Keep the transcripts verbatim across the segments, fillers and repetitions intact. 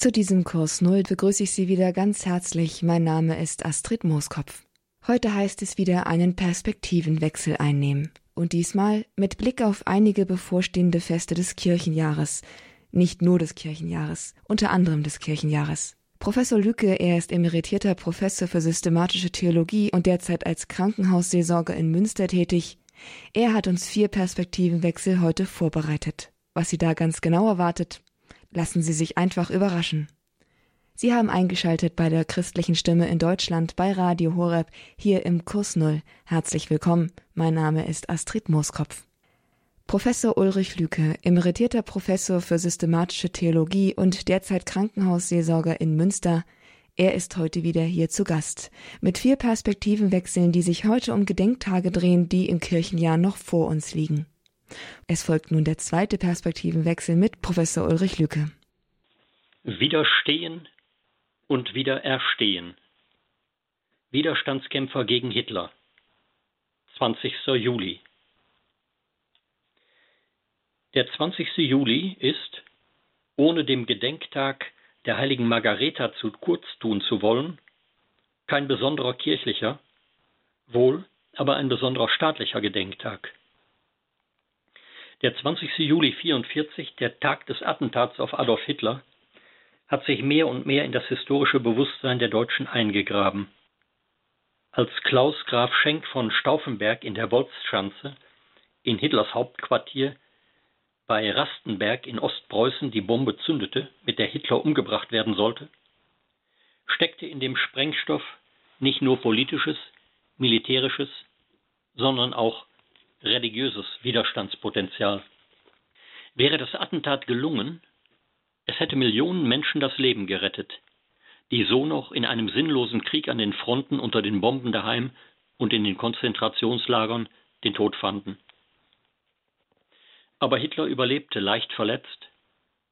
Zu diesem Kurs Null begrüße ich Sie wieder ganz herzlich. Mein Name ist Astrid Mooskopf. Heute heißt es wieder einen Perspektivenwechsel einnehmen. Und diesmal mit Blick auf einige bevorstehende Feste des Kirchenjahres. Nicht nur des Kirchenjahres, unter anderem des Kirchenjahres. Professor Lüke, er ist emeritierter Professor für systematische Theologie und derzeit als Krankenhausseelsorger in Münster tätig. Er hat uns vier Perspektivenwechsel heute vorbereitet. Was Sie da ganz genau erwartet, lassen Sie sich einfach überraschen. Sie haben eingeschaltet bei der Christlichen Stimme in Deutschland bei Radio Horeb, hier im Kurs Null. Herzlich willkommen, mein Name ist Astrid Mooskopf. Professor Ulrich Lüke, emeritierter Professor für systematische Theologie und derzeit Krankenhausseelsorger in Münster. Er ist heute wieder hier zu Gast, mit vier Perspektivenwechseln, die sich heute um Gedenktage drehen, die im Kirchenjahr noch vor uns liegen. Es folgt nun der zweite Perspektivenwechsel mit Professor Ulrich Lüke. Widerstehen und wieder erstehen. Widerstandskämpfer gegen Hitler. zwanzigster Juli. Der zwanzigster Juli ist, ohne dem Gedenktag der heiligen Margareta zu kurz tun zu wollen, kein besonderer kirchlicher, wohl aber ein besonderer staatlicher Gedenktag. Der zwanzigster Juli vierundvierzig, der Tag des Attentats auf Adolf Hitler, hat sich mehr und mehr in das historische Bewusstsein der Deutschen eingegraben. Als Klaus Graf Schenk von Stauffenberg in der Wolfschanze, in Hitlers Hauptquartier, bei Rastenburg in Ostpreußen die Bombe zündete, mit der Hitler umgebracht werden sollte, steckte in dem Sprengstoff nicht nur politisches, militärisches, sondern auch religiöses Widerstandspotenzial. Wäre das Attentat gelungen, es hätte Millionen Menschen das Leben gerettet, die so noch in einem sinnlosen Krieg an den Fronten unter den Bomben daheim und in den Konzentrationslagern den Tod fanden. Aber Hitler überlebte leicht verletzt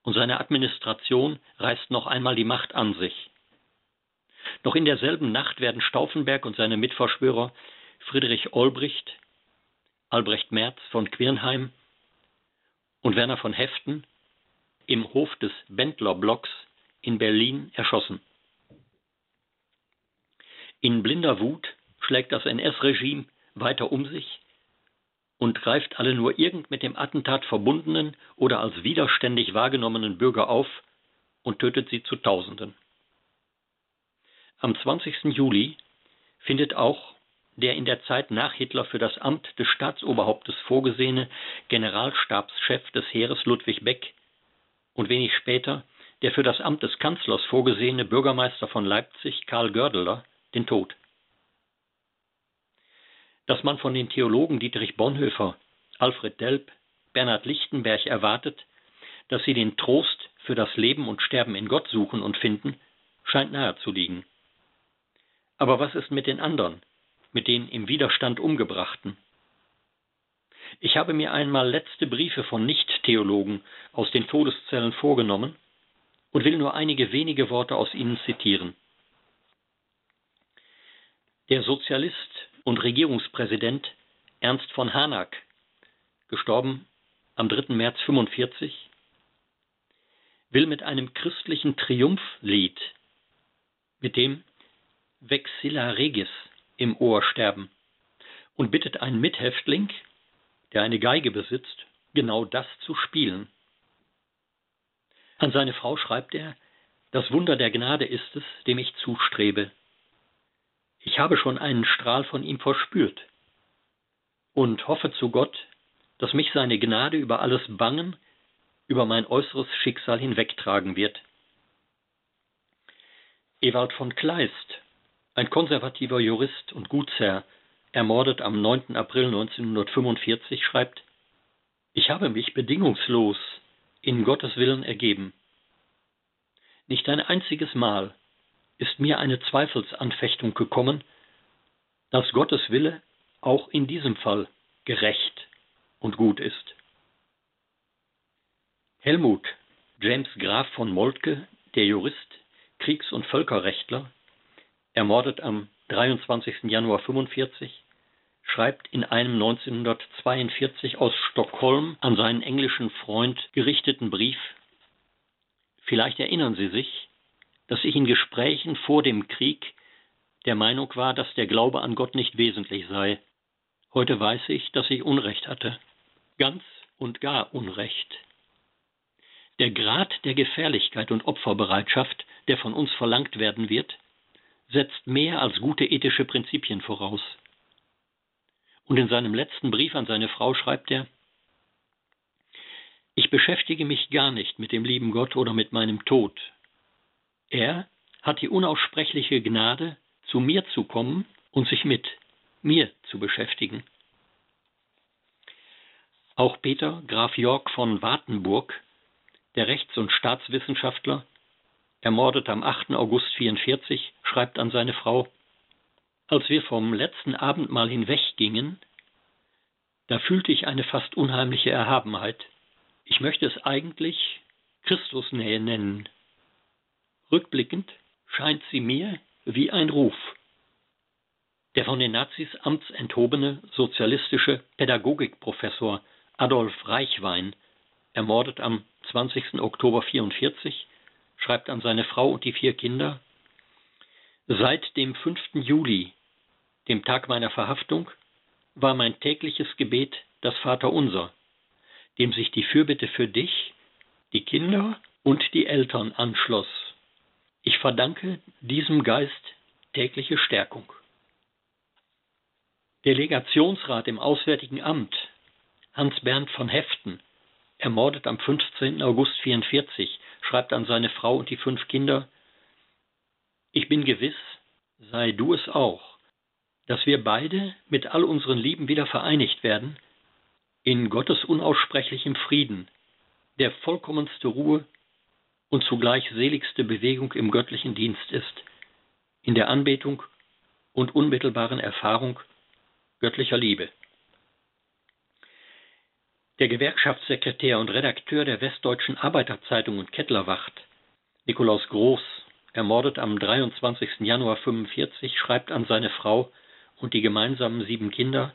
und seine Administration reißt noch einmal die Macht an sich. Noch in derselben Nacht werden Stauffenberg und seine Mitverschwörer Friedrich Olbricht, Albrecht Merz von Quirnheim und Werner von Heften im Hof des Bendlerblocks in Berlin erschossen. In blinder Wut schlägt das N S-Regime weiter um sich und greift alle nur irgend mit dem Attentat verbundenen oder als widerständig wahrgenommenen Bürger auf und tötet sie zu Tausenden. Am zwanzigsten Juli findet auch der in der Zeit nach Hitler für das Amt des Staatsoberhauptes vorgesehene Generalstabschef des Heeres Ludwig Beck und wenig später der für das Amt des Kanzlers vorgesehene Bürgermeister von Leipzig Karl Gördeler den Tod. Dass man von den Theologen Dietrich Bonhoeffer, Alfred Delp, Bernhard Lichtenberg erwartet, dass sie den Trost für das Leben und Sterben in Gott suchen und finden, scheint nahe zu liegen. Aber was ist mit den anderen, mit den im Widerstand umgebrachten? Ich habe mir einmal letzte Briefe von Nicht-Theologen aus den Todeszellen vorgenommen und will nur einige wenige Worte aus ihnen zitieren. Der Sozialist und Regierungspräsident Ernst von Hanack, gestorben am dritten März fünfundvierzig, will mit einem christlichen Triumphlied, mit dem Vexilla Regis, im Ohr sterben und bittet einen Mithäftling, der eine Geige besitzt, genau das zu spielen. An seine Frau schreibt er, das Wunder der Gnade ist es, dem ich zustrebe. Ich habe schon einen Strahl von ihm verspürt und hoffe zu Gott, dass mich seine Gnade über alles Bangen, über mein äußeres Schicksal hinwegtragen wird. Ewald von Kleist, ein konservativer Jurist und Gutsherr, ermordet am neunten April neunzehnhundertfünfundvierzig, schreibt: Ich habe mich bedingungslos in Gottes Willen ergeben. Nicht ein einziges Mal ist mir eine Zweifelsanfechtung gekommen, dass Gottes Wille auch in diesem Fall gerecht und gut ist. Helmut James Graf von Moltke, der Jurist, Kriegs- und Völkerrechtler, ermordet am dreiundzwanzigsten Januar fünfundvierzig, schreibt in einem neunzehnhundertzweiundvierzig aus Stockholm an seinen englischen Freund gerichteten Brief: Vielleicht erinnern Sie sich, dass ich in Gesprächen vor dem Krieg der Meinung war, dass der Glaube an Gott nicht wesentlich sei. Heute weiß ich, dass ich Unrecht hatte. Ganz und gar Unrecht. Der Grad der Gefährlichkeit und Opferbereitschaft, der von uns verlangt werden wird, setzt mehr als gute ethische Prinzipien voraus. Und in seinem letzten Brief an seine Frau schreibt er: Ich beschäftige mich gar nicht mit dem lieben Gott oder mit meinem Tod. Er hat die unaussprechliche Gnade, zu mir zu kommen und sich mit mir zu beschäftigen. Auch Peter Graf York von Wartenburg, der Rechts- und Staatswissenschaftler, ermordet am achten August vierundvierzig, schreibt an seine Frau: Als wir vom letzten Abendmahl hinweggingen, da fühlte ich eine fast unheimliche Erhabenheit. Ich möchte es eigentlich Christusnähe nennen. Rückblickend scheint sie mir wie ein Ruf. Der von den Nazis amtsenthobene sozialistische Pädagogikprofessor Adolf Reichwein, ermordet am zwanzigsten Oktober vierundvierzig, schreibt an seine Frau und die vier Kinder: Seit dem fünften Juli, dem Tag meiner Verhaftung, war mein tägliches Gebet das Vaterunser, dem sich die Fürbitte für dich, die Kinder und die Eltern anschloss. Ich verdanke diesem Geist tägliche Stärkung. Der Legationsrat im Auswärtigen Amt, Hans Bernd von Heften, ermordet am fünfzehnten August vierundvierzig, schreibt an seine Frau und die fünf Kinder: Ich bin gewiss, sei du es auch, dass wir beide mit all unseren Lieben wieder vereinigt werden, in Gottes unaussprechlichem Frieden, der vollkommenste Ruhe und zugleich seligste Bewegung im göttlichen Dienst ist, in der Anbetung und unmittelbaren Erfahrung göttlicher Liebe. Der Gewerkschaftssekretär und Redakteur der Westdeutschen Arbeiterzeitung und Kettlerwacht, Nikolaus Groß, ermordet am dreiundzwanzigsten Januar fünfundvierzig, schreibt an seine Frau und die gemeinsamen sieben Kinder: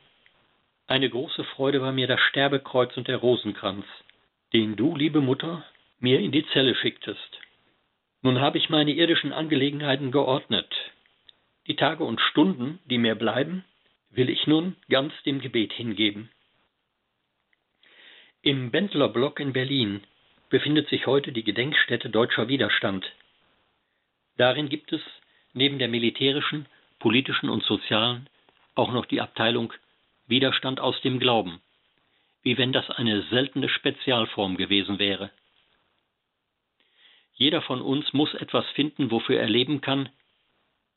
Eine große Freude war mir das Sterbekreuz und der Rosenkranz, den du, liebe Mutter, mir in die Zelle schicktest. Nun habe ich meine irdischen Angelegenheiten geordnet. Die Tage und Stunden, die mir bleiben, will ich nun ganz dem Gebet hingeben. Im Bendlerblock in Berlin befindet sich heute die Gedenkstätte Deutscher Widerstand. Darin gibt es neben der militärischen, politischen und sozialen auch noch die Abteilung Widerstand aus dem Glauben, wie wenn das eine seltene Spezialform gewesen wäre. Jeder von uns muss etwas finden, wofür er leben kann,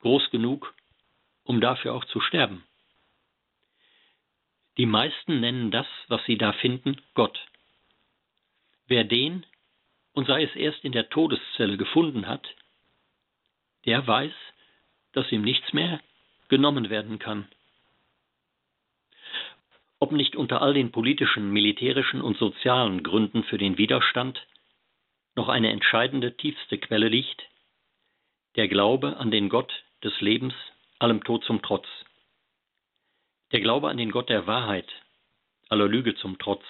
groß genug, um dafür auch zu sterben. Die meisten nennen das, was sie da finden, Gott. Wer den, und sei es erst in der Todeszelle, gefunden hat, der weiß, dass ihm nichts mehr genommen werden kann. Ob nicht unter all den politischen, militärischen und sozialen Gründen für den Widerstand noch eine entscheidende, tiefste Quelle liegt: der Glaube an den Gott des Lebens, allem Tod zum Trotz. Der Glaube an den Gott der Wahrheit, aller Lüge zum Trotz.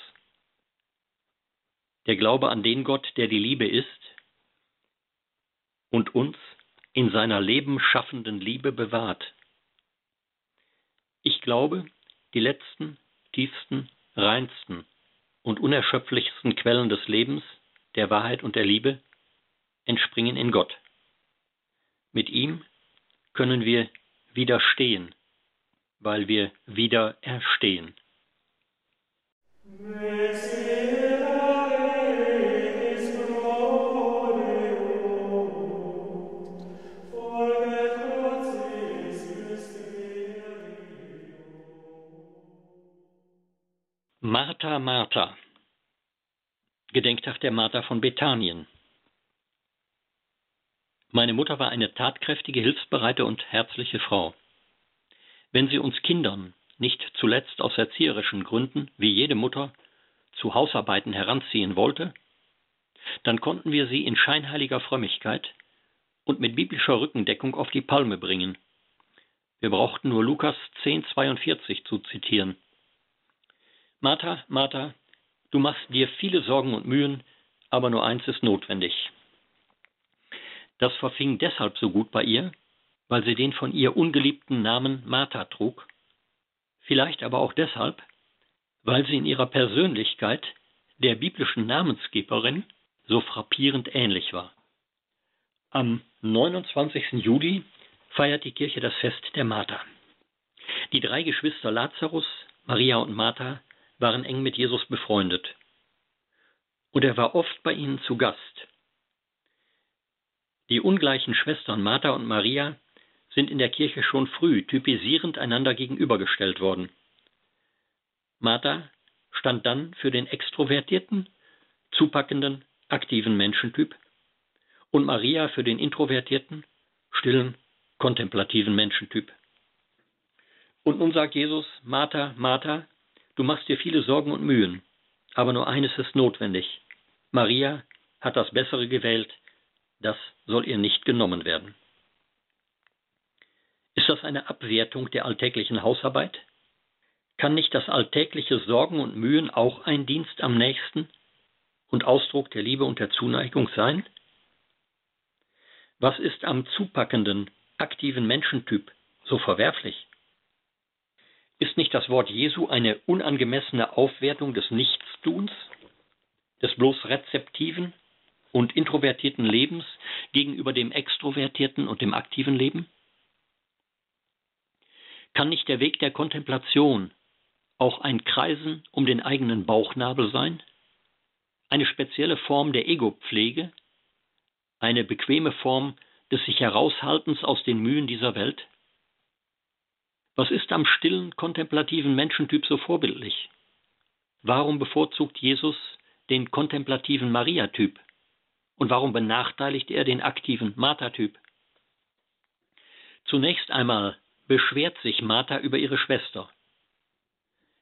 Der Glaube an den Gott, der die Liebe ist und uns in seiner lebenschaffenden Liebe bewahrt. Ich glaube, die letzten, tiefsten, reinsten und unerschöpflichsten Quellen des Lebens, der Wahrheit und der Liebe entspringen in Gott. Mit ihm können wir widerstehen, weil wir wieder erstehen. Martha, Martha. Gedenktag der Martha von Bethanien. Meine Mutter war eine tatkräftige, hilfsbereite und herzliche Frau. Wenn sie uns Kindern, nicht zuletzt aus erzieherischen Gründen, wie jede Mutter, zu Hausarbeiten heranziehen wollte, dann konnten wir sie in scheinheiliger Frömmigkeit und mit biblischer Rückendeckung auf die Palme bringen. Wir brauchten nur Lukas zehn, zweiundvierzig zu zitieren. Martha, Martha, du machst dir viele Sorgen und Mühen, aber nur eins ist notwendig. Das verfing deshalb so gut bei ihr, weil sie den von ihr ungeliebten Namen Martha trug, vielleicht aber auch deshalb, weil sie in ihrer Persönlichkeit der biblischen Namensgeberin so frappierend ähnlich war. Am neunundzwanzigsten Juli feiert die Kirche das Fest der Martha. Die drei Geschwister Lazarus, Maria und Martha waren eng mit Jesus befreundet. Und er war oft bei ihnen zu Gast. Die ungleichen Schwestern Martha und Maria sind in der Kirche schon früh typisierend einander gegenübergestellt worden. Martha stand dann für den extrovertierten, zupackenden, aktiven Menschentyp und Maria für den introvertierten, stillen, kontemplativen Menschentyp. Und nun sagt Jesus, Martha, Martha, du machst dir viele Sorgen und Mühen, aber nur eines ist notwendig. Maria hat das Bessere gewählt, das soll ihr nicht genommen werden. Ist das eine Abwertung der alltäglichen Hausarbeit? Kann nicht das alltägliche Sorgen und Mühen auch ein Dienst am Nächsten und Ausdruck der Liebe und der Zuneigung sein? Was ist am zupackenden, aktiven Menschentyp so verwerflich? Ist nicht das Wort Jesu eine unangemessene Aufwertung des Nichtstuns, des bloß rezeptiven und introvertierten Lebens gegenüber dem extrovertierten und dem aktiven Leben? Kann nicht der Weg der Kontemplation auch ein Kreisen um den eigenen Bauchnabel sein? Eine spezielle Form der Egopflege? Eine bequeme Form des sich heraushaltens aus den Mühen dieser Welt? Was ist am stillen, kontemplativen Menschentyp so vorbildlich? Warum bevorzugt Jesus den kontemplativen Maria-Typ? Und warum benachteiligt er den aktiven Martha-Typ? Zunächst einmal beschwert sich Martha über ihre Schwester.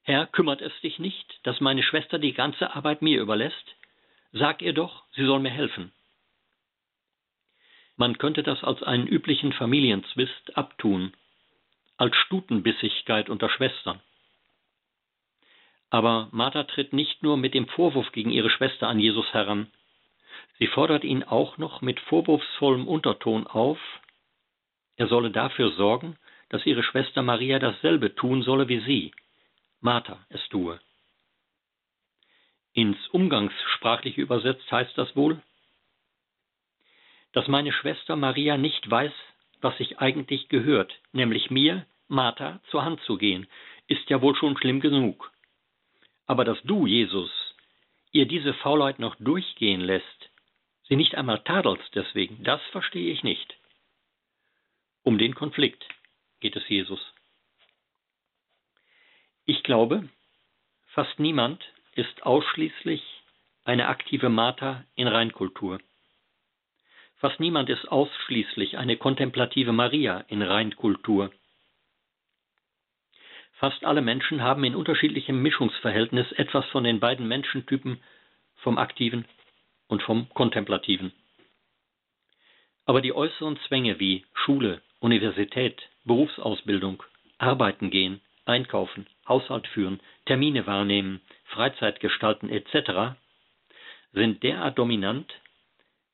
Herr, kümmert es dich nicht, dass meine Schwester die ganze Arbeit mir überlässt? Sag ihr doch, sie soll mir helfen. Man könnte das als einen üblichen Familienzwist abtun, als Stutenbissigkeit unter Schwestern. Aber Martha tritt nicht nur mit dem Vorwurf gegen ihre Schwester an Jesus heran. Sie fordert ihn auch noch mit vorwurfsvollem Unterton auf, er solle dafür sorgen, dass ihre Schwester Maria dasselbe tun solle wie sie, Martha, es tue. Ins Umgangssprachliche übersetzt heißt das wohl, dass meine Schwester Maria nicht weiß, was sich eigentlich gehört, nämlich mir, Martha, zur Hand zu gehen, ist ja wohl schon schlimm genug. Aber dass du, Jesus, ihr diese Faulheit noch durchgehen lässt, sie nicht einmal tadelst deswegen, das verstehe ich nicht. Um den Konflikt geht es Jesus. Ich glaube, fast niemand ist ausschließlich eine aktive Martha in Reinkultur. Fast niemand ist ausschließlich eine kontemplative Maria in Reinkultur. Fast alle Menschen haben in unterschiedlichem Mischungsverhältnis etwas von den beiden Menschentypen, vom aktiven und vom kontemplativen. Aber die äußeren Zwänge wie Schule, Universität, Berufsausbildung, Arbeiten gehen, Einkaufen, Haushalt führen, Termine wahrnehmen, Freizeit gestalten et cetera sind derart dominant,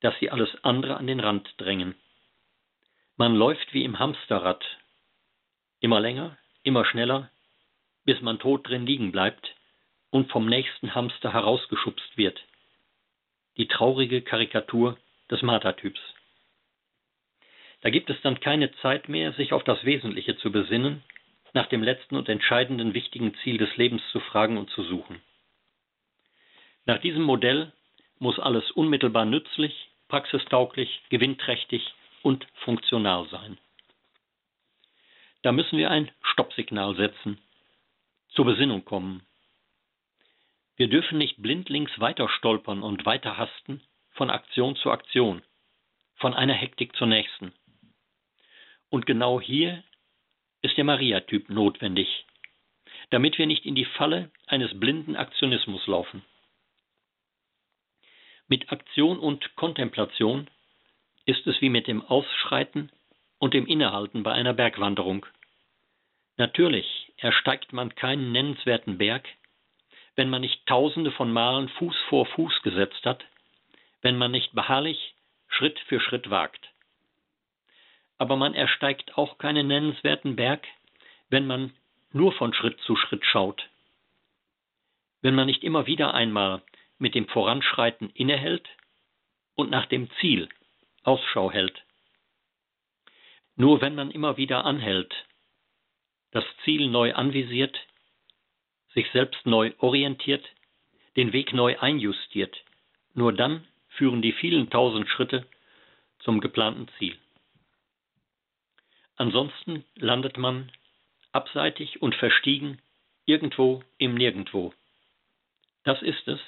dass sie alles andere an den Rand drängen. Man läuft wie im Hamsterrad, immer länger, immer schneller, bis man tot drin liegen bleibt und vom nächsten Hamster herausgeschubst wird. Die traurige Karikatur des Martha-Typs. Da gibt es dann keine Zeit mehr, sich auf das Wesentliche zu besinnen, nach dem letzten und entscheidenden wichtigen Ziel des Lebens zu fragen und zu suchen. Nach diesem Modell muss alles unmittelbar nützlich, praxistauglich, gewinnträchtig und funktional sein. Da müssen wir ein Stoppsignal setzen, zur Besinnung kommen. Wir dürfen nicht blindlings weiter stolpern und weiter hasten, von Aktion zu Aktion, von einer Hektik zur nächsten. Und genau hier ist der Maria-Typ notwendig, damit wir nicht in die Falle eines blinden Aktionismus laufen. Mit Aktion und Kontemplation ist es wie mit dem Ausschreiten und dem Innehalten bei einer Bergwanderung. Natürlich ersteigt man keinen nennenswerten Berg, wenn man nicht tausende von Malen Fuß vor Fuß gesetzt hat, wenn man nicht beharrlich Schritt für Schritt wagt. Aber man ersteigt auch keinen nennenswerten Berg, wenn man nur von Schritt zu Schritt schaut. Wenn man nicht immer wieder einmal mit dem Voranschreiten innehält und nach dem Ziel Ausschau hält. Nur wenn man immer wieder anhält, das Ziel neu anvisiert, sich selbst neu orientiert, den Weg neu einjustiert, nur dann führen die vielen tausend Schritte zum geplanten Ziel. Ansonsten landet man abseitig und verstiegen irgendwo im Nirgendwo. Das ist es,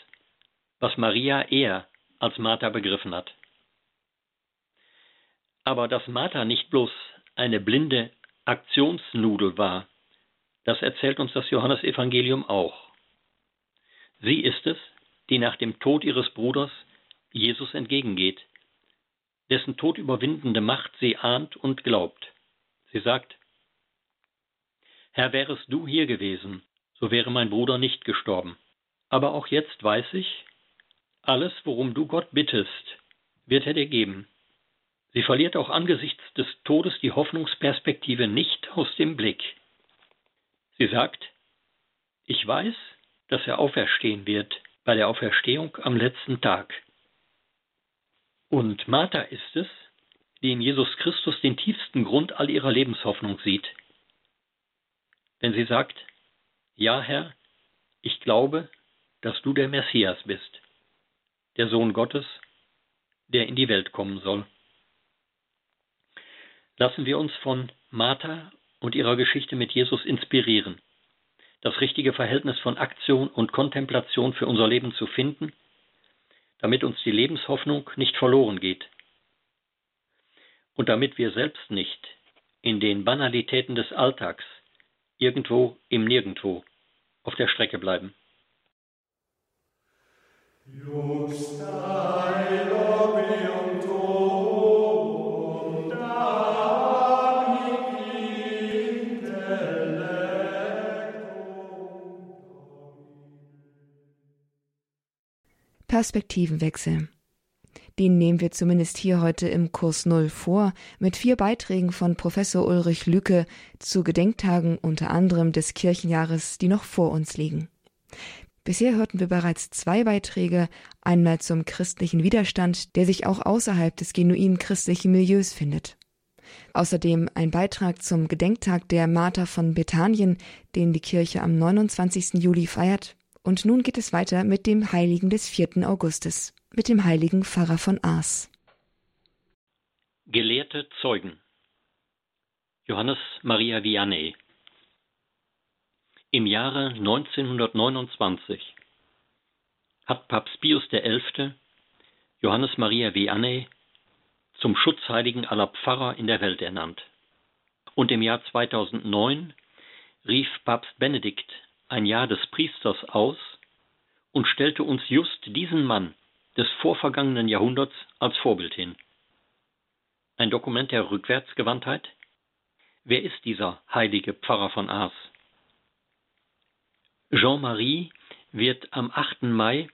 was Maria eher als Martha begriffen hat. Aber dass Martha nicht bloß eine blinde Aktionsnudel war, das erzählt uns das Johannesevangelium auch. Sie ist es, die nach dem Tod ihres Bruders Jesus entgegengeht, dessen todüberwindende Macht sie ahnt und glaubt. Sie sagt: Herr, wärest du hier gewesen, so wäre mein Bruder nicht gestorben. Aber auch jetzt weiß ich, alles, worum du Gott bittest, wird er dir geben. Sie verliert auch angesichts des Todes die Hoffnungsperspektive nicht aus dem Blick. Sie sagt: Ich weiß, dass er auferstehen wird bei der Auferstehung am letzten Tag. Und Martha ist es, die in Jesus Christus den tiefsten Grund all ihrer Lebenshoffnung sieht. Wenn sie sagt: Ja, Herr, ich glaube, dass du der Messias bist, der Sohn Gottes, der in die Welt kommen soll. Lassen wir uns von Martha und ihrer Geschichte mit Jesus inspirieren, das richtige Verhältnis von Aktion und Kontemplation für unser Leben zu finden, damit uns die Lebenshoffnung nicht verloren geht. Und damit wir selbst nicht in den Banalitäten des Alltags irgendwo im Nirgendwo auf der Strecke bleiben. Jux tae lobium tuum damic intellectum. Perspektivenwechsel. Den nehmen wir zumindest hier heute im Kurs null vor, mit vier Beiträgen von Professor Ulrich Lüke zu Gedenktagen unter anderem des Kirchenjahres, die noch vor uns liegen. Bisher hörten wir bereits zwei Beiträge, einmal zum christlichen Widerstand, der sich auch außerhalb des genuinen christlichen Milieus findet. Außerdem ein Beitrag zum Gedenktag der Martha von Bethanien, den die Kirche am neunundzwanzigsten Juli feiert. Und nun geht es weiter mit dem Heiligen des vierten Augustes. Mit dem heiligen Pfarrer von Ars. Gelehrte Zeugen. Johannes Maria Vianney. Im Jahre neunzehnhundertneunundzwanzig hat Papst Pius der Elfte Johannes Maria Vianney zum Schutzheiligen aller Pfarrer in der Welt ernannt. Und im Jahr zweitausendneun rief Papst Benedikt ein Jahr des Priesters aus und stellte uns just diesen Mann des vorvergangenen Jahrhunderts als Vorbild hin. Ein Dokument der Rückwärtsgewandtheit? Wer ist dieser heilige Pfarrer von Ars? Jean-Marie wird am achten Mai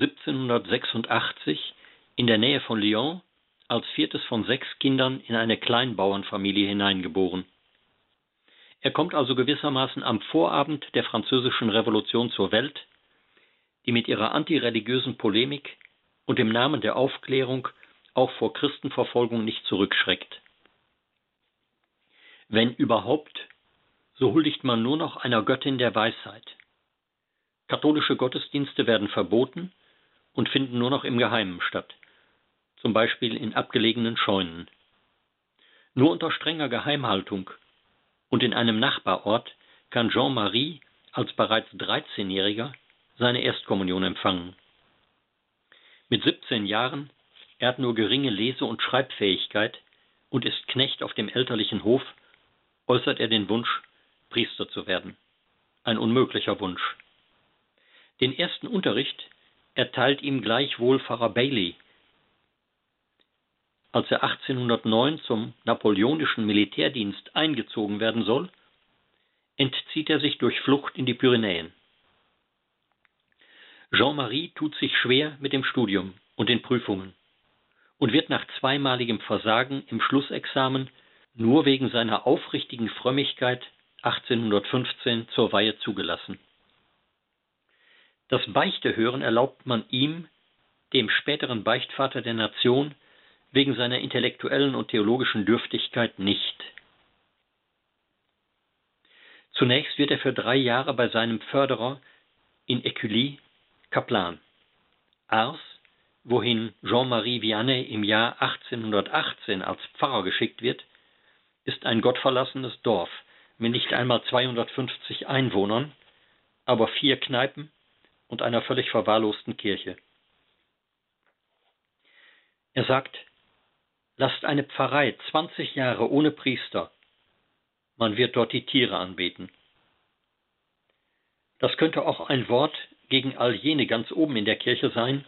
siebzehnhundertsechsundachtzig in der Nähe von Lyon als viertes von sechs Kindern in eine Kleinbauernfamilie hineingeboren. Er kommt also gewissermaßen am Vorabend der Französischen Revolution zur Welt, die mit ihrer antireligiösen Polemik und im Namen der Aufklärung auch vor Christenverfolgung nicht zurückschreckt. Wenn überhaupt, so huldigt man nur noch einer Göttin der Weisheit. Katholische Gottesdienste werden verboten und finden nur noch im Geheimen statt, zum Beispiel in abgelegenen Scheunen. Nur unter strenger Geheimhaltung und in einem Nachbarort kann Jean-Marie als bereits dreizehnjähriger seine Erstkommunion empfangen. Mit siebzehn Jahren, er hat nur geringe Lese- und Schreibfähigkeit und ist Knecht auf dem elterlichen Hof, äußert er den Wunsch, Priester zu werden. Ein unmöglicher Wunsch. Den ersten Unterricht erteilt ihm gleichwohl Pfarrer Bailey. Als er achtzehnhundertneun zum napoleonischen Militärdienst eingezogen werden soll, entzieht er sich durch Flucht in die Pyrenäen. Jean-Marie tut sich schwer mit dem Studium und den Prüfungen und wird nach zweimaligem Versagen im Schlussexamen nur wegen seiner aufrichtigen Frömmigkeit achtzehnhundertfünfzehn zur Weihe zugelassen. Das Beichtehören erlaubt man ihm, dem späteren Beichtvater der Nation, wegen seiner intellektuellen und theologischen Dürftigkeit nicht. Zunächst wird er für drei Jahre bei seinem Förderer in Écully Kaplan. Ars, wohin Jean-Marie Vianney im Jahr achtzehnhundertachtzehn als Pfarrer geschickt wird, ist ein gottverlassenes Dorf mit nicht einmal zweihundertfünfzig Einwohnern, aber vier Kneipen und einer völlig verwahrlosten Kirche. Er sagt, lasst eine Pfarrei zwanzig Jahre ohne Priester, man wird dort die Tiere anbeten. Das könnte auch ein Wort gegen all jene ganz oben in der Kirche sein,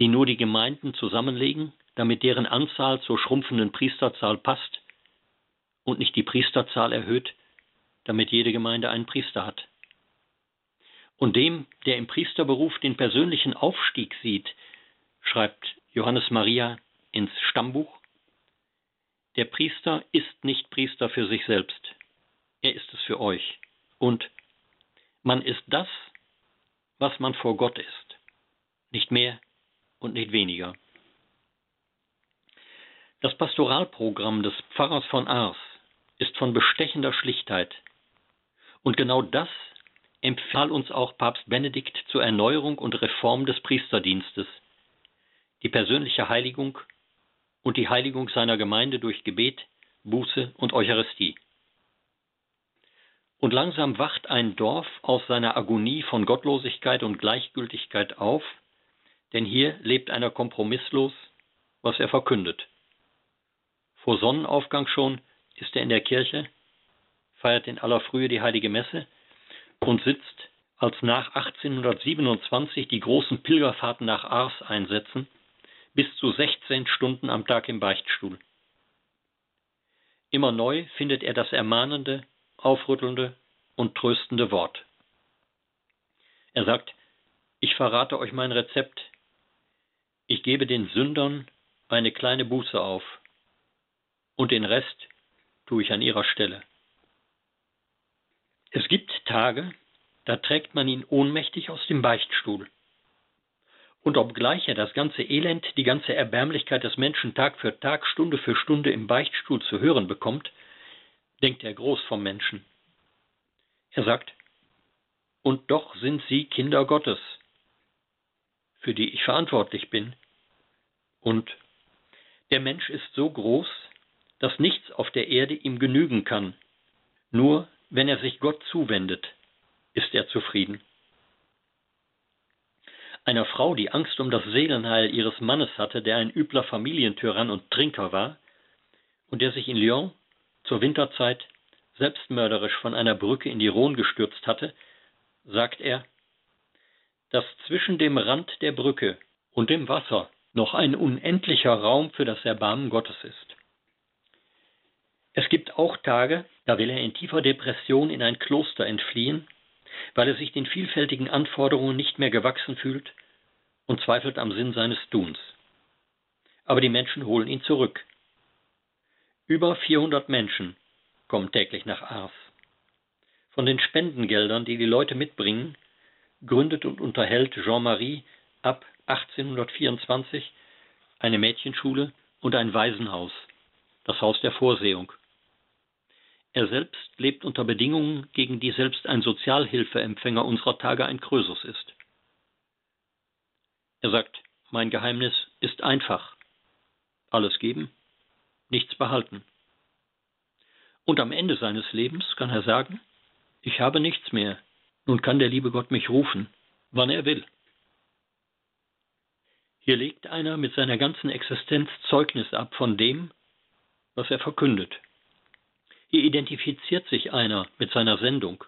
die nur die Gemeinden zusammenlegen, damit deren Anzahl zur schrumpfenden Priesterzahl passt und nicht die Priesterzahl erhöht, damit jede Gemeinde einen Priester hat. Und dem, der im Priesterberuf den persönlichen Aufstieg sieht, schreibt Johannes Maria ins Stammbuch, der Priester ist nicht Priester für sich selbst, er ist es für euch. Und man ist das, was man vor Gott ist, nicht mehr und nicht weniger. Das Pastoralprogramm des Pfarrers von Ars ist von bestechender Schlichtheit. Und genau das empfahl uns auch Papst Benedikt zur Erneuerung und Reform des Priesterdienstes, die persönliche Heiligung und die Heiligung seiner Gemeinde durch Gebet, Buße und Eucharistie. Und langsam wacht ein Dorf aus seiner Agonie von Gottlosigkeit und Gleichgültigkeit auf, denn hier lebt einer kompromisslos, was er verkündet. Vor Sonnenaufgang schon ist er in der Kirche, feiert in aller Frühe die heilige Messe und sitzt, als nach achtzehnhundertsiebenundzwanzig die großen Pilgerfahrten nach Ars einsetzen, bis zu sechzehn Stunden am Tag im Beichtstuhl. Immer neu findet er das ermahnende, aufrüttelnde und tröstende Wort. Er sagt, ich verrate euch mein Rezept. Ich gebe den Sündern eine kleine Buße auf und den Rest tue ich an ihrer Stelle. Es gibt Tage, da trägt man ihn ohnmächtig aus dem Beichtstuhl. Und obgleich er das ganze Elend, die ganze Erbärmlichkeit des Menschen Tag für Tag, Stunde für Stunde im Beichtstuhl zu hören bekommt, denkt er groß vom Menschen. Er sagt, und doch sind sie Kinder Gottes, für die ich verantwortlich bin. Und der Mensch ist so groß, dass nichts auf der Erde ihm genügen kann. Nur wenn er sich Gott zuwendet, ist er zufrieden. Einer Frau, die Angst um das Seelenheil ihres Mannes hatte, der ein übler Familientyrann und Trinker war und der sich in Lyon zur Winterzeit selbstmörderisch von einer Brücke in die Rhone gestürzt hatte, sagt er, dass zwischen dem Rand der Brücke und dem Wasser noch ein unendlicher Raum für das Erbarmen Gottes ist. Es gibt auch Tage, da will er in tiefer Depression in ein Kloster entfliehen, weil er sich den vielfältigen Anforderungen nicht mehr gewachsen fühlt und zweifelt am Sinn seines Tuns. Aber die Menschen holen ihn zurück. Über vierhundert Menschen kommen täglich nach Ars. Von den Spendengeldern, die die Leute mitbringen, gründet und unterhält Jean-Marie ab achtzehnhundertvierundzwanzig eine Mädchenschule und ein Waisenhaus, das Haus der Vorsehung. Er selbst lebt unter Bedingungen, gegen die selbst ein Sozialhilfeempfänger unserer Tage ein Krösus ist. Er sagt, mein Geheimnis ist einfach. Alles geben, nichts behalten. Und am Ende seines Lebens kann er sagen, ich habe nichts mehr, nun kann der liebe Gott mich rufen, wann er will. Hier legt einer mit seiner ganzen Existenz Zeugnis ab von dem, was er verkündet. Hier identifiziert sich einer mit seiner Sendung,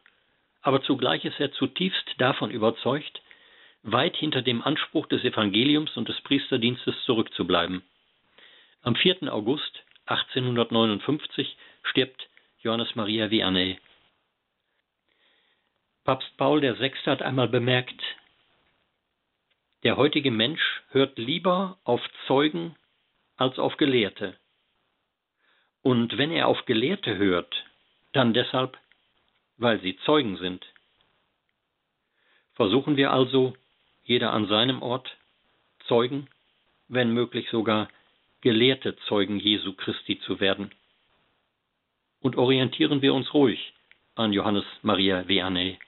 aber zugleich ist er zutiefst davon überzeugt, weit hinter dem Anspruch des Evangeliums und des Priesterdienstes zurückzubleiben. Am vierten August achtzehnhundertneunundfünfzig stirbt Johannes Maria Vianney. Papst Paul der Sechste hat einmal bemerkt, der heutige Mensch hört lieber auf Zeugen als auf Gelehrte. Und wenn er auf Gelehrte hört, dann deshalb, weil sie Zeugen sind. Versuchen wir also, jeder an seinem Ort, Zeugen, wenn möglich sogar gelehrte Zeugen Jesu Christi zu werden. Und orientieren wir uns ruhig an Johannes Maria Vianney.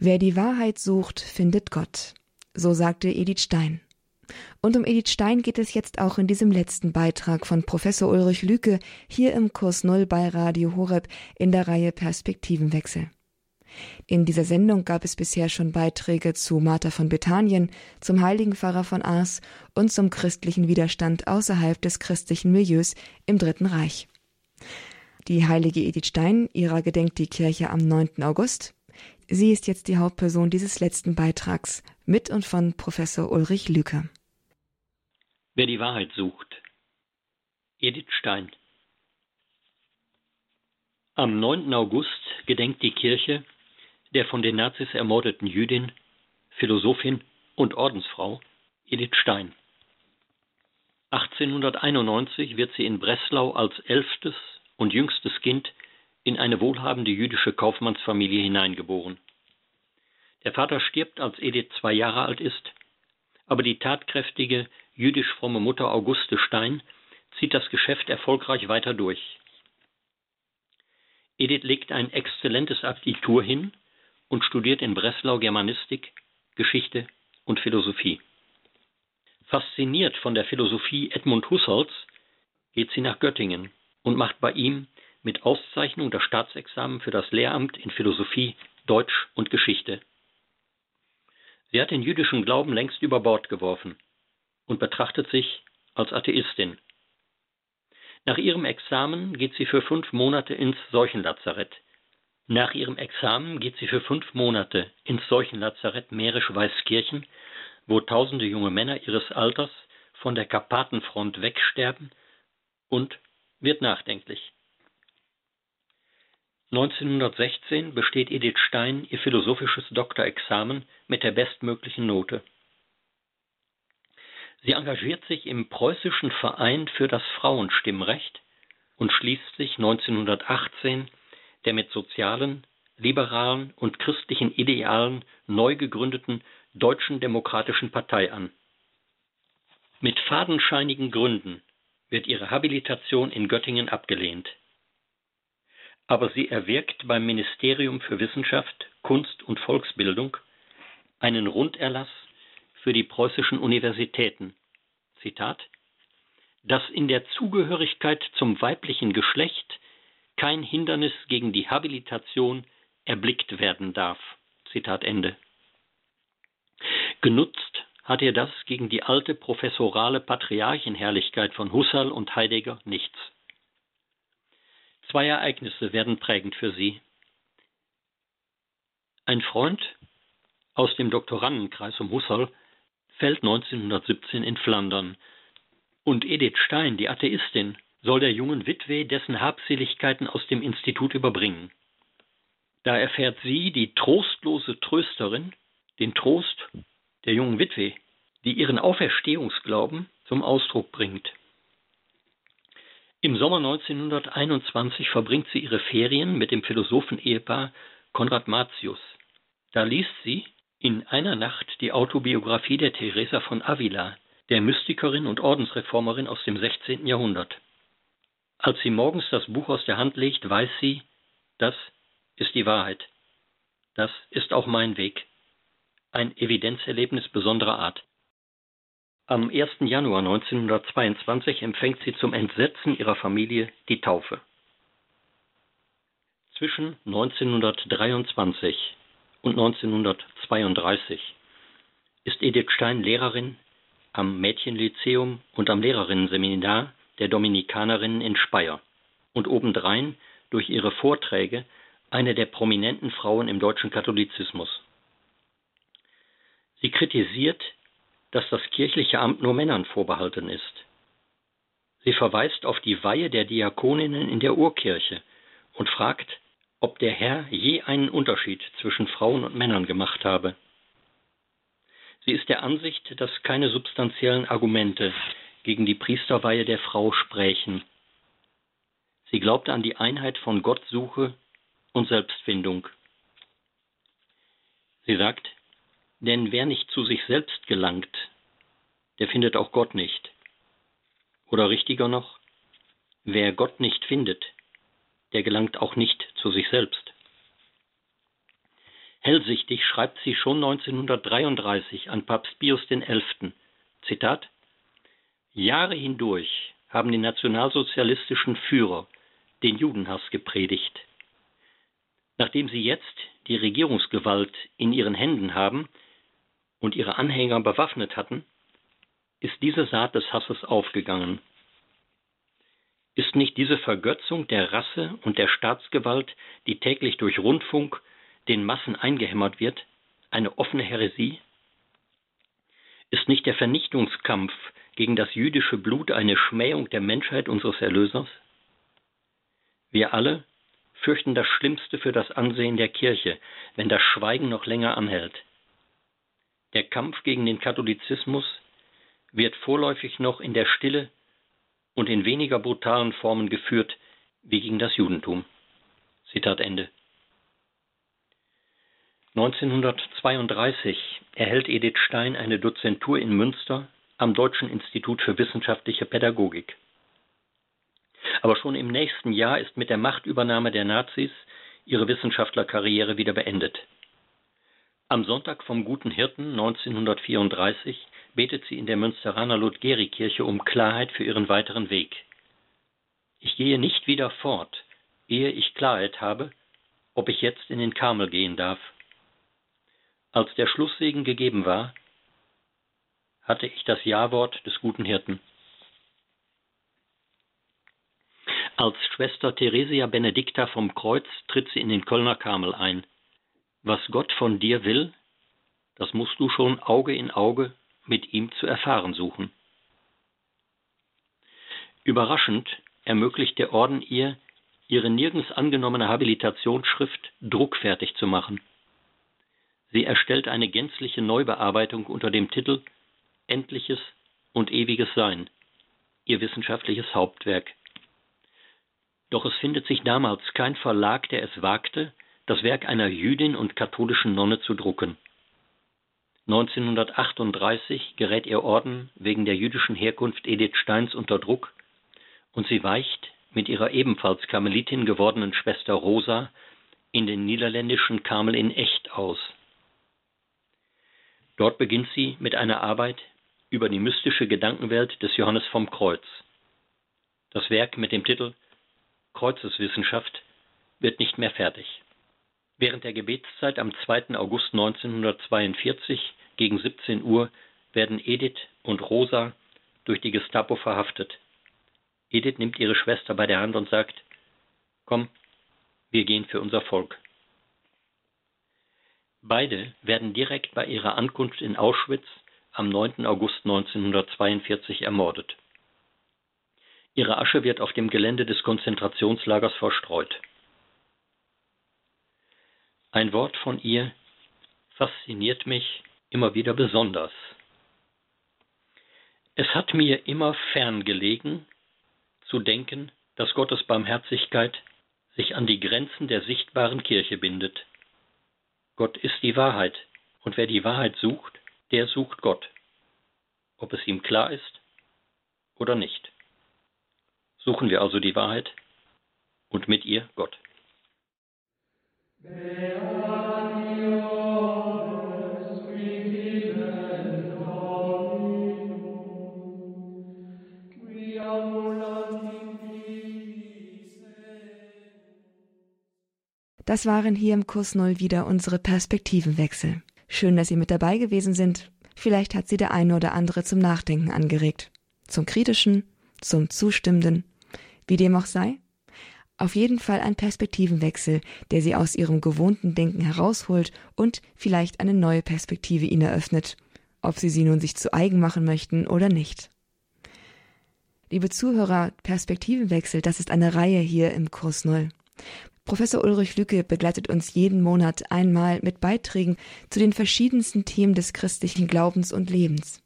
Wer die Wahrheit sucht, findet Gott, so sagte Edith Stein. Und um Edith Stein geht es jetzt auch in diesem letzten Beitrag von Professor Ulrich Lüke hier im Kurs Null bei Radio Horeb in der Reihe Perspektivenwechsel. In dieser Sendung gab es bisher schon Beiträge zu Martha von Bethanien, zum heiligen Pfarrer von Ars und zum christlichen Widerstand außerhalb des christlichen Milieus im Dritten Reich. Die heilige Edith Stein, ihrer gedenkt die Kirche am neunten August. Sie ist jetzt die Hauptperson dieses letzten Beitrags, mit und von Professor Ulrich Lüke. Wer die Wahrheit sucht. Edith Stein. Am neunten August gedenkt die Kirche der von den Nazis ermordeten Jüdin, Philosophin und Ordensfrau Edith Stein. achtzehnhunderteinundneunzig wird sie in Breslau als elftes und jüngstes Kind in eine wohlhabende jüdische Kaufmannsfamilie hineingeboren. Der Vater stirbt, als Edith zwei Jahre alt ist, aber die tatkräftige, jüdisch fromme Mutter Auguste Stein zieht das Geschäft erfolgreich weiter durch. Edith legt ein exzellentes Abitur hin und studiert in Breslau Germanistik, Geschichte und Philosophie. Fasziniert von der Philosophie Edmund Husserls geht sie nach Göttingen und macht bei ihm mit Auszeichnung das Staatsexamen für das Lehramt in Philosophie, Deutsch und Geschichte. Sie hat den jüdischen Glauben längst über Bord geworfen und betrachtet sich als Atheistin. Nach ihrem Examen geht sie für fünf Monate ins Seuchenlazarett. Nach ihrem Examen geht sie für fünf Monate ins Seuchenlazarett Mährisch-Weißkirchen, wo tausende junge Männer ihres Alters von der Karpatenfront wegsterben, und wird nachdenklich. neunzehnhundertsechzehn besteht Edith Stein ihr philosophisches Doktorexamen mit der bestmöglichen Note. Sie engagiert sich im Preußischen Verein für das Frauenstimmrecht und schließt sich neunzehnhundertachtzehn der mit sozialen, liberalen und christlichen Idealen neu gegründeten Deutschen Demokratischen Partei an. Mit fadenscheinigen Gründen wird ihre Habilitation in Göttingen abgelehnt. Aber sie erwirkt beim Ministerium für Wissenschaft, Kunst und Volksbildung einen Runderlass für die preußischen Universitäten. Zitat: dass in der Zugehörigkeit zum weiblichen Geschlecht kein Hindernis gegen die Habilitation erblickt werden darf. Zitat Ende. Genutzt hat ihr das gegen die alte professorale Patriarchenherrlichkeit von Husserl und Heidegger nichts. Zwei Ereignisse werden prägend für sie. Ein Freund aus dem Doktorandenkreis um Husserl fällt neunzehnhundertsiebzehn in Flandern. Und Edith Stein, die Atheistin, soll der jungen Witwe dessen Habseligkeiten aus dem Institut überbringen. Da erfährt sie, die trostlose Trösterin, den Trost der jungen Witwe, die ihren Auferstehungsglauben zum Ausdruck bringt. Im Sommer neunzehnhunderteinundzwanzig verbringt sie ihre Ferien mit dem Philosophen-Ehepaar Konrad Martius. Da liest sie in einer Nacht die Autobiografie der Teresa von Avila, der Mystikerin und Ordensreformerin aus dem sechzehnten Jahrhundert. Als sie morgens das Buch aus der Hand legt, weiß sie, das ist die Wahrheit. Das ist auch mein Weg. Ein Evidenzerlebnis besonderer Art. Am ersten Januar neunzehnhundertzweiundzwanzig empfängt sie zum Entsetzen ihrer Familie die Taufe. Zwischen neunzehnhundertdreiundzwanzig und neunzehnhundertzweiunddreißig ist Edith Stein Lehrerin am Mädchenlyzeum und am Lehrerinnenseminar der Dominikanerinnen in Speyer und obendrein durch ihre Vorträge eine der prominenten Frauen im deutschen Katholizismus. Sie kritisiert, dass das kirchliche Amt nur Männern vorbehalten ist. Sie verweist auf die Weihe der Diakoninnen in der Urkirche und fragt, ob der Herr je einen Unterschied zwischen Frauen und Männern gemacht habe. Sie ist der Ansicht, dass keine substanziellen Argumente gegen die Priesterweihe der Frau sprechen. Sie glaubte an die Einheit von Gottsuche und Selbstfindung. Sie sagt, denn wer nicht zu sich selbst gelangt, der findet auch Gott nicht. Oder richtiger noch, wer Gott nicht findet, der gelangt auch nicht zu sich selbst. Hellsichtig schreibt sie schon neunzehnhundertdreiunddreißig an Papst Pius den Elften, Zitat, Jahre hindurch haben die nationalsozialistischen Führer den Judenhass gepredigt. Nachdem sie jetzt die Regierungsgewalt in ihren Händen haben und ihre Anhänger bewaffnet hatten, ist diese Saat des Hasses aufgegangen. Ist nicht diese Vergötzung der Rasse und der Staatsgewalt, die täglich durch Rundfunk den Massen eingehämmert wird, eine offene Häresie? Ist nicht der Vernichtungskampf gegen das jüdische Blut eine Schmähung der Menschheit unseres Erlösers? Wir alle fürchten das Schlimmste für das Ansehen der Kirche, wenn das Schweigen noch länger anhält. Der Kampf gegen den Katholizismus wird vorläufig noch in der Stille und in weniger brutalen Formen geführt wie gegen das Judentum. Zitat Ende. neunzehnhundertzweiunddreißig erhält Edith Stein eine Dozentur in Münster am Deutschen Institut für wissenschaftliche Pädagogik. Aber schon im nächsten Jahr ist mit der Machtübernahme der Nazis ihre Wissenschaftlerkarriere wieder beendet. Am Sonntag vom Guten Hirten neunzehnhundertvierunddreißig betet sie in der Münsteraner Ludgerikirche um Klarheit für ihren weiteren Weg. Ich gehe nicht wieder fort, ehe ich Klarheit habe, ob ich jetzt in den Karmel gehen darf. Als der Schlusssegen gegeben war, hatte ich das Ja-Wort des Guten Hirten. Als Schwester Theresia Benedicta vom Kreuz tritt sie in den Kölner Karmel ein. Was Gott von dir will, das musst du schon Auge in Auge mit ihm zu erfahren suchen. Überraschend ermöglicht der Orden ihr, ihre nirgends angenommene Habilitationsschrift druckfertig zu machen. Sie erstellt eine gänzliche Neubearbeitung unter dem Titel Endliches und ewiges Sein, ihr wissenschaftliches Hauptwerk. Doch es findet sich damals kein Verlag, der es wagte, das Werk einer Jüdin und katholischen Nonne zu drucken. neunzehnhundertachtunddreißig gerät ihr Orden wegen der jüdischen Herkunft Edith Steins unter Druck und sie weicht mit ihrer ebenfalls Karmelitin gewordenen Schwester Rosa in den niederländischen Karmel in Echt aus. Dort beginnt sie mit einer Arbeit über die mystische Gedankenwelt des Johannes vom Kreuz. Das Werk mit dem Titel Kreuzeswissenschaft wird nicht mehr fertig. Während der Gebetszeit am zweiten August neunzehnhundertzweiundvierzig gegen siebzehn Uhr werden Edith und Rosa durch die Gestapo verhaftet. Edith nimmt ihre Schwester bei der Hand und sagt, komm, wir gehen für unser Volk. Beide werden direkt bei ihrer Ankunft in Auschwitz am neunten August neunzehnhundertzweiundvierzig ermordet. Ihre Asche wird auf dem Gelände des Konzentrationslagers verstreut. Ein Wort von ihr fasziniert mich immer wieder besonders. Es hat mir immer ferngelegen, zu denken, dass Gottes Barmherzigkeit sich an die Grenzen der sichtbaren Kirche bindet. Gott ist die Wahrheit, und wer die Wahrheit sucht, der sucht Gott, ob es ihm klar ist oder nicht. Suchen wir also die Wahrheit und mit ihr Gott. Das waren hier im Kurs Null wieder unsere Perspektivenwechsel. Schön, dass Sie mit dabei gewesen sind. Vielleicht hat Sie der eine oder andere zum Nachdenken angeregt. Zum Kritischen, zum Zustimmenden. Wie dem auch sei, Auf jeden Fall ein Perspektivenwechsel, der sie aus ihrem gewohnten Denken herausholt und vielleicht eine neue Perspektive ihnen eröffnet, ob sie sie nun sich zu eigen machen möchten oder nicht. Liebe Zuhörer, Perspektivenwechsel, das ist eine Reihe hier im Kurs Null. Professor Ulrich Lüke begleitet uns jeden Monat einmal mit Beiträgen zu den verschiedensten Themen des christlichen Glaubens und Lebens.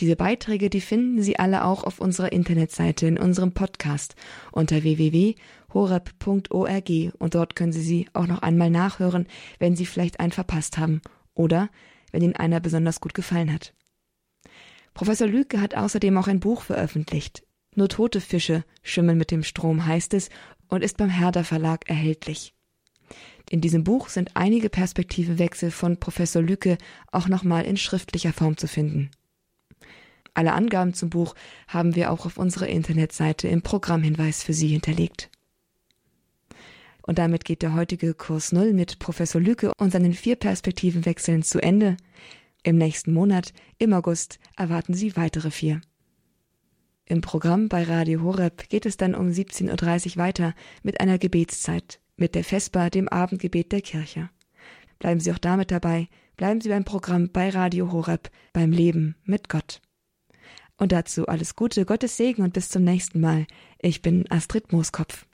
Diese Beiträge, die finden Sie alle auch auf unserer Internetseite in unserem Podcast unter w w w punkt horeb punkt org und dort können Sie sie auch noch einmal nachhören, wenn Sie vielleicht einen verpasst haben oder wenn Ihnen einer besonders gut gefallen hat. Professor Lüke hat außerdem auch ein Buch veröffentlicht. Nur tote Fische schwimmen mit dem Strom, heißt es, und ist beim Herder Verlag erhältlich. In diesem Buch sind einige Perspektivenwechsel von Professor Lüke auch nochmal in schriftlicher Form zu finden. Alle Angaben zum Buch haben wir auch auf unserer Internetseite im Programmhinweis für Sie hinterlegt. Und damit geht der heutige Kurs Null mit Professor Lüke und seinen vier Perspektivenwechseln zu Ende. Im nächsten Monat, im August, erwarten Sie weitere vier. Im Programm bei Radio Horeb geht es dann um siebzehn Uhr dreißig weiter mit einer Gebetszeit, mit der Vesper, dem Abendgebet der Kirche. Bleiben Sie auch damit dabei, bleiben Sie beim Programm bei Radio Horeb, beim Leben mit Gott. Und dazu alles Gute, Gottes Segen und bis zum nächsten Mal. Ich bin Astrid Mooskopf.